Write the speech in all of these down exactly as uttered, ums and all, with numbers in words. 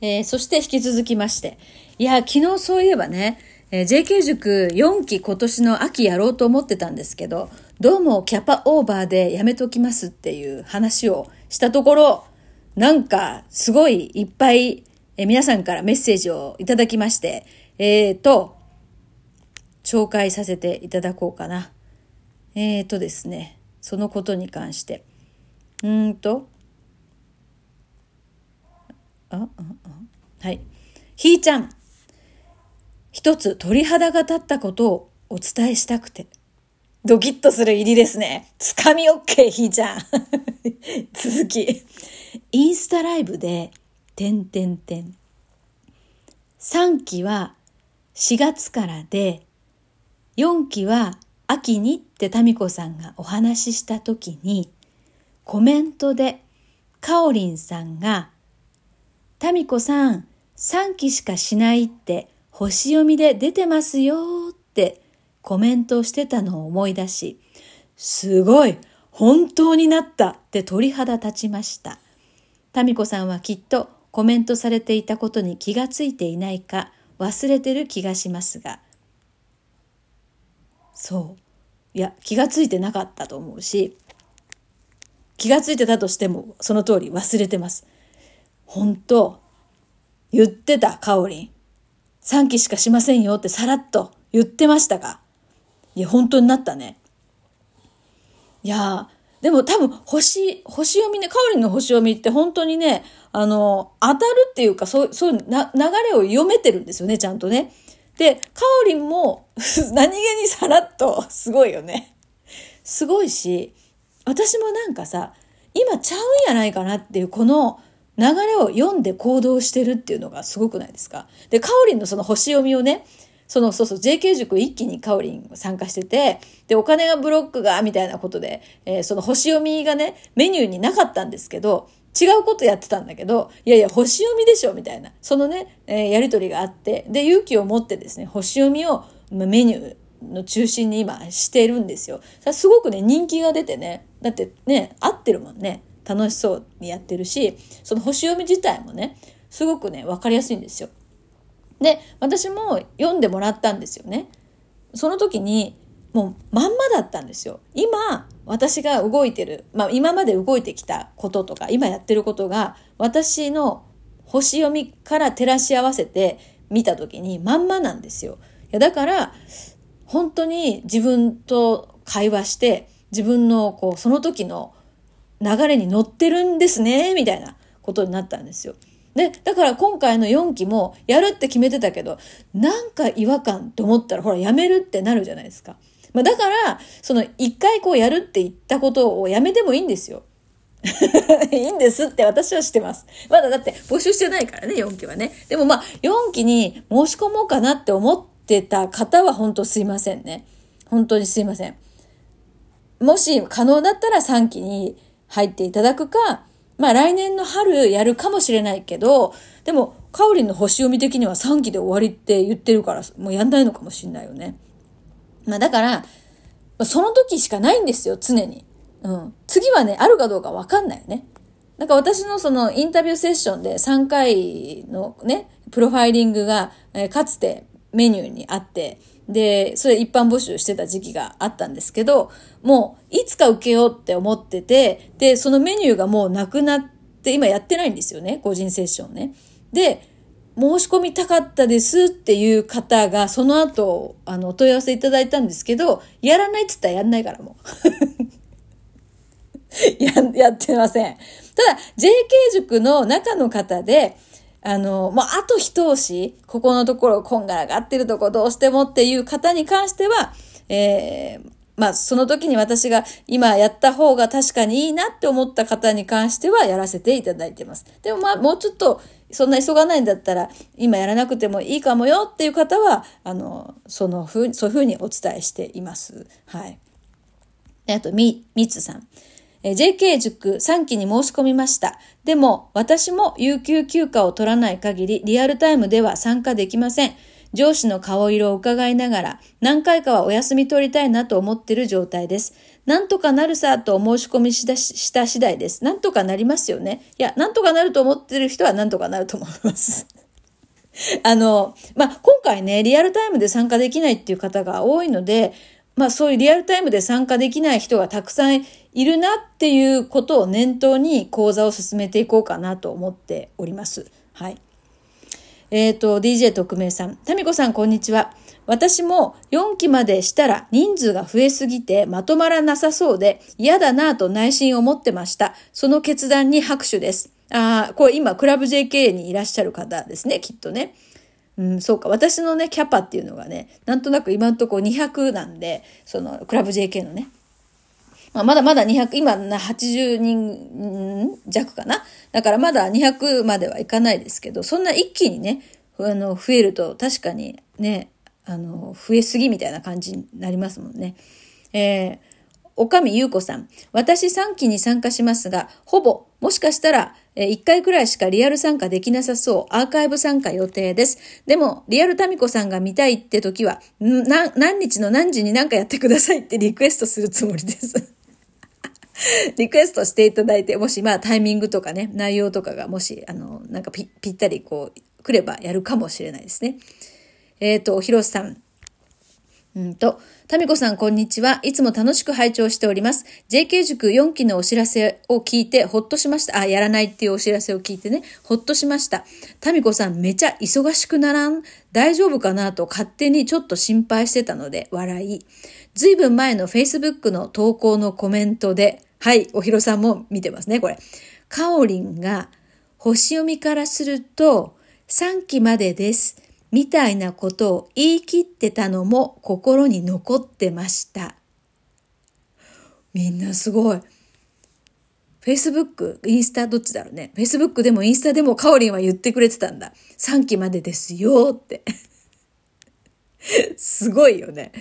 えー、そして引き続きまして、いや昨日そういえばね、えー、ジェーケー 塾よんき今年の秋やろうと思ってたんですけど、どうもキャパオーバーでやめときますっていう話をしたところ、なんかすごいいっぱい、えー、皆さんからメッセージをいただきまして、えーと、紹介させていただこうかな。えーとですね、そのことに関して。うーんと、あ、あ、あ、はい。ひーちゃん、一つ鳥肌が立ったことをお伝えしたくて。ドキッとする入りですね。つかみ OK、ひーちゃん。続き。インスタライブで、てんてんてん。さんきはしがつからで、よんきは秋にってタミコさんがお話ししたときに、コメントでカオリンさんが、タミコさんさんきしかしないって星読みで出てますよってコメントしてたのを思い出し、すごい本当になったって鳥肌立ちました。タミコさんはきっとコメントされていたことに気がついていないか忘れてる気がしますが、そういや気がついてなかったと思うし、気がついてたとしてもその通り忘れてます。本当言ってた、かおりんさんきしかしませんよってさらっと言ってましたが、いや本当になったね。いやでも多分星星読みね、かおりんの星読みって本当にね、あの当たるっていうか、そうそうな流れを読めてるんですよね、ちゃんとね。で、かおりんも何気にさらっとすごいよね。すごいし、私もなんかさ、今ちゃうんやないかなっていうこの流れを読んで行動してるっていうのがすごくないですか。で、かおりんのその星読みをね、そのそうそう ジェーケー 塾一気にかおりん参加してて、でお金がブロックがみたいなことで、えー、その星読みがねメニューになかったんですけど、違うことやってたんだけど、いやいや星読みでしょみたいな、そのね、えー、やり取りがあって、で勇気を持ってですね、星読みをメニューの中心に今してるんですよ。さすごくね人気が出てね、だってね合ってるもんね、楽しそうにやってるし、その星読み自体もねすごくね分かりやすいんですよ。で私も読んでもらったんですよね。その時にもうまんまだったんですよ。今私が動いてる、まあ、今まで動いてきたこととか今やってることが私の星読みから照らし合わせて見た時にまんまなんですよ。いやだから本当に自分と会話して自分のこうその時の流れに乗ってるんですねみたいなことになったんですよ。でだから今回のよんきもやるって決めてたけど、なんか違和感と思ったらほらやめるってなるじゃないですか。まあ、だからその一回こうやるって言ったことをやめてもいいんですよ。いいんですって私はしてます。まだだって募集してないからねよんきはね。でもまあよんきに申し込もうかなって思ってた方は本当すいませんね、本当にすいません。もし可能だったらさんきに入っていただくか、まあ来年の春やるかもしれないけど、でもかおりんの星読み的にはさんきで終わりって言ってるからもうやんないのかもしれないよね。まあだからその時しかないんですよ常に、うん、次はねあるかどうかわかんないよね。なんか私のそのインタビューセッションでさんかいのねプロファイリングが、えー、かつてメニューにあって、でそれ一般募集してた時期があったんですけど、もういつか受けようって思ってて、でそのメニューがもうなくなって今やってないんですよね、個人セッションね。で申し込みたかったですっていう方がその後あのお問い合わせいただいたんですけど、やらないっつったらやんないからもうや, やってません。ただ ジェーケー 塾の中の方で、あの、まあ、あと一押し、ここのところ、こんがらがってるとこどうしてもっていう方に関しては、えー、まあ、その時に私が今やった方が確かにいいなって思った方に関してはやらせていただいてます。でもまあ、もうちょっと、そんな急がないんだったら、今やらなくてもいいかもよっていう方は、あの、そのふう、そういうふうにお伝えしています。はい。あと、み、みつさん。ジェーケー 塾さんきに申し込みました。でも私も有給休暇を取らない限りリアルタイムでは参加できません。上司の顔色を伺いながら何回かはお休み取りたいなと思っている状態です。なんとかなるさと申し込みしだし、した次第です。なんとかなりますよね。いや、なんとかなると思ってる人はなんとかなると思います。あの、まあ、今回ね、リアルタイムで参加できないっていう方が多いので、まあ、そういうリアルタイムで参加できない人がたくさんいるなっていうことを念頭に講座を進めていこうかなと思っております。はい。えっと、ディージェー 特命さん。タミコさん、こんにちは。私もよんきまでしたら人数が増えすぎてまとまらなさそうで嫌だなぁと内心思ってました。その決断に拍手です。ああ、これ今クラブ ジェーケー にいらっしゃる方ですね、きっとね。うん、そうか。私のね、キャパっていうのがね、なんとなく今んとこにひゃくなんで、そのクラブ ジェーケー のね。まあ、まだまだにひゃく、今はちじゅうにん弱かな。だからまだにひゃくまではいかないですけど、そんな一気にね、あの増えると確かにね、あの、増えすぎみたいな感じになりますもんね。えー、おかみゆうこさん。私さんきに参加しますが、ほぼ、もしかしたら、いっかいくらいしかリアル参加できなさそう。アーカイブ参加予定です。でも、リアルタミコさんが見たいって時は、な、何日の何時に何かやってくださいってリクエストするつもりです。リクエストしていただいて、もし、まあ、タイミングとかね、内容とかが、もし、あの、なんかぴ、ぴったり、こう、来ればやるかもしれないですね。えっと、おひろさん。うんと、タミコさんこんにちは。いつも楽しく拝聴しております。ジェーケー 塾よんきのお知らせを聞いてほっとしました。あ、やらないっていうお知らせを聞いてね、ほっとしました。タミコさんめちゃ忙しくならん？大丈夫かなと勝手にちょっと心配してたので笑い。ずいぶん前の Facebook の投稿のコメントで、はい、おひろさんも見てますね、これ。かおりんが星読みからするとさんきまでです。みたいなことを言い切ってたのも心に残ってました。みんなすごい。Facebook、インスタどっちだろうね。Facebook でもインスタでもかおりんは言ってくれてたんだ。さんきまでですよって。すごいよね。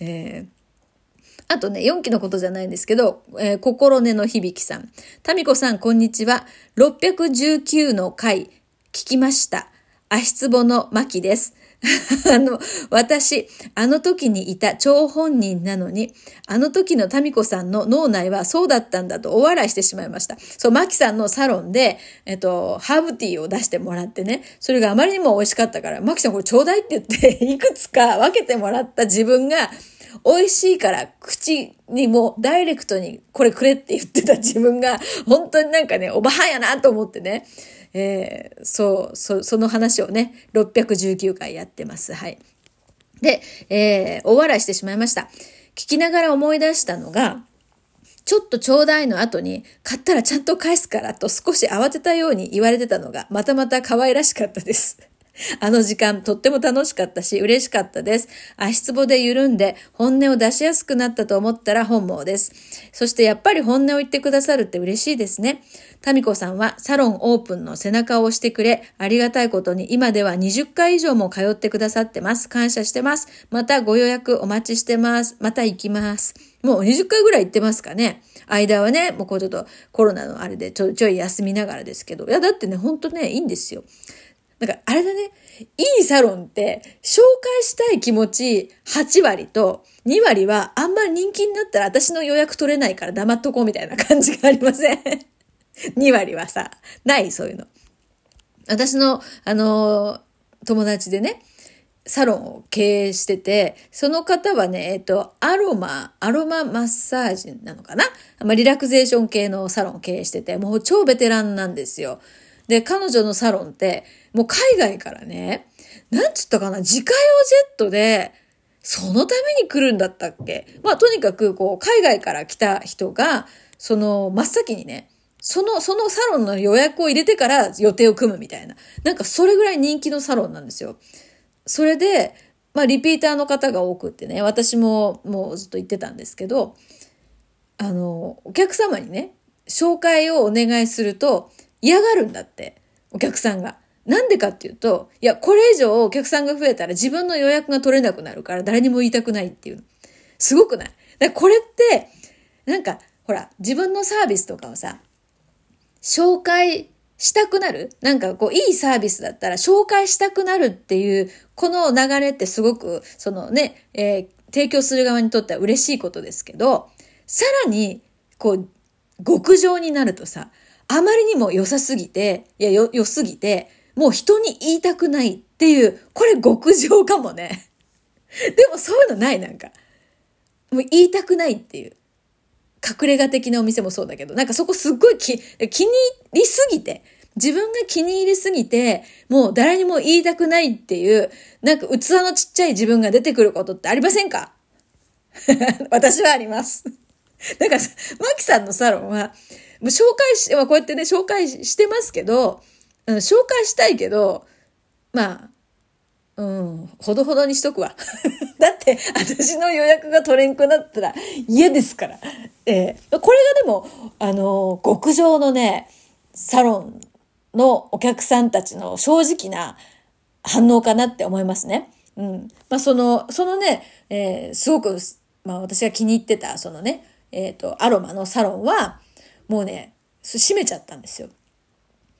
えーあとね、よんきのことじゃないんですけど、えー、心根の響さん。タミコさん、こんにちは。ろっぴゃくじゅうきゅうの回、聞きました。足つぼの巻です。あの、私、あの時にいた張本人なのに、あの時のタミコさんの脳内はそうだったんだとお笑いしてしまいました。そう、巻さんのサロンで、えっと、ハーブティーを出してもらってね、それがあまりにも美味しかったから、巻さんこれちょうだいって言って、いくつか分けてもらった自分が、美味しいから口にもうダイレクトにこれくれって言ってた自分が本当になんかね、おばはんやなと思ってね、えー、そう、そ、その話をね、ろっぴゃくじゅうきゅうかいやってます。はい。で、えー、お笑いしてしまいました。聞きながら思い出したのが、ちょっとちょうだいの後に、買ったらちゃんと返すからと少し慌てたように言われてたのが、またまた可愛らしかったです。あの時間とっても楽しかったし嬉しかったです。足つぼで緩んで本音を出しやすくなったと思ったら本望です。そしてやっぱり本音を言ってくださるって嬉しいですね。タミコさんはサロンオープンの背中を押してくれ、ありがたいことに今ではにじゅっかい以上も通ってくださってます。感謝してます。またご予約お待ちしてます。また行きます。もうにじゅっかいぐらい行ってますかね。間はね、もうこうちょっとコロナのあれでちょいちょい休みながらですけど。いやだってね、ほんとね、いいんですよ。なんか、あれだね、いいサロンって、紹介したい気持ちはちわりとにわりは、あんまり人気になったら私の予約取れないから黙っとこうみたいな感じがありません?に 割はさ、ない、そういうの。私の、あの、友達でね、サロンを経営してて、その方はね、えっと、アロマ、アロママッサージなのかな?まあ、リラクゼーション系のサロンを経営してて、もう超ベテランなんですよ。で、彼女のサロンって、もう海外からね、なんつったかな、自家用ジェットで、そのために来るんだったっけ?まあ、とにかく、こう、海外から来た人が、その、真っ先にね、その、そのサロンの予約を入れてから予定を組むみたいな。なんか、それぐらい人気のサロンなんですよ。それで、まあ、リピーターの方が多くってね、私も、もうずっと言ってたんですけど、あの、お客様にね、紹介をお願いすると、嫌がるんだって、お客さんが。なんでかっていうと、いや、これ以上お客さんが増えたら自分の予約が取れなくなるから誰にも言いたくないっていうの。すごくない?だからこれって、なんか、ほら、自分のサービスとかをさ、紹介したくなる?なんかこう、いいサービスだったら紹介したくなるっていう、この流れってすごく、そのね、えー、提供する側にとっては嬉しいことですけど、さらにこう極上になるとさ、あまりにも良さすぎて、いやよ良すぎて、もう人に言いたくないっていう、これ極上かもね。でもそういうのない、なんか。もう言いたくないっていう。隠れ家的なお店もそうだけど、なんかそこすっごいき気に入りすぎて、自分が気に入りすぎて、もう誰にも言いたくないっていう、なんか器のちっちゃい自分が出てくることってありませんか？私はあります。なんか、マキさんのサロンは、もう紹介し、まあ、こうやってね、紹介してますけど、うん、紹介したいけど、まあ、うん、ほどほどにしとくわ。だって、私の予約が取れんくなったら嫌ですから。えー、これがでも、あの、極上のね、サロンのお客さんたちの正直な反応かなって思いますね。うん。まあ、その、そのね、えー、すごく、まあ、私が気に入ってた、そのね、えっと、アロマのサロンは、もうね、閉めちゃったんですよ。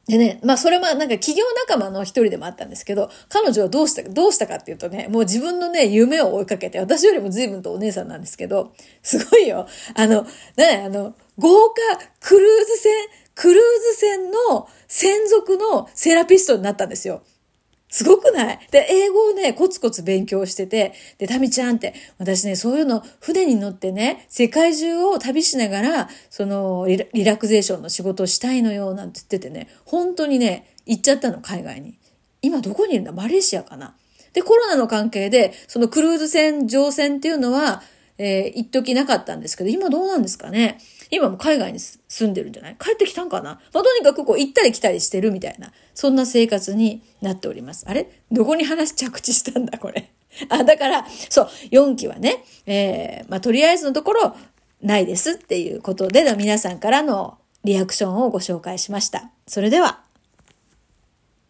でね、まあそれもなんか企業仲間の一人でもあったんですけど、彼女はどうした、どうしたかっていうとね、もう自分のね、夢を追いかけて、私よりも随分とお姉さんなんですけど、すごいよ。あの、ね、あの、豪華クルーズ船、クルーズ船の専属のセラピストになったんですよ。すごくない？で、英語をね、コツコツ勉強してて、で、タミちゃんって、私ね、そういうの、船に乗ってね、世界中を旅しながら、そのリラ、リラクゼーションの仕事をしたいのよ、なんて言っててね、本当にね、行っちゃったの、海外に。今どこにいるんだ？マレーシアかな。で、コロナの関係で、そのクルーズ船、乗船っていうのは、えー、一時なかったんですけど、今どうなんですかね。今も海外に住んでるんじゃない？帰ってきたんかな？まあ、とにかくこう行ったり来たりしてるみたいな、そんな生活になっております。あれ？どこに話着地したんだこれ。あ、だから、そう、よんきはね、えー、まあ、とりあえずのところ、ないですっていうことでの皆さんからのリアクションをご紹介しました。それでは。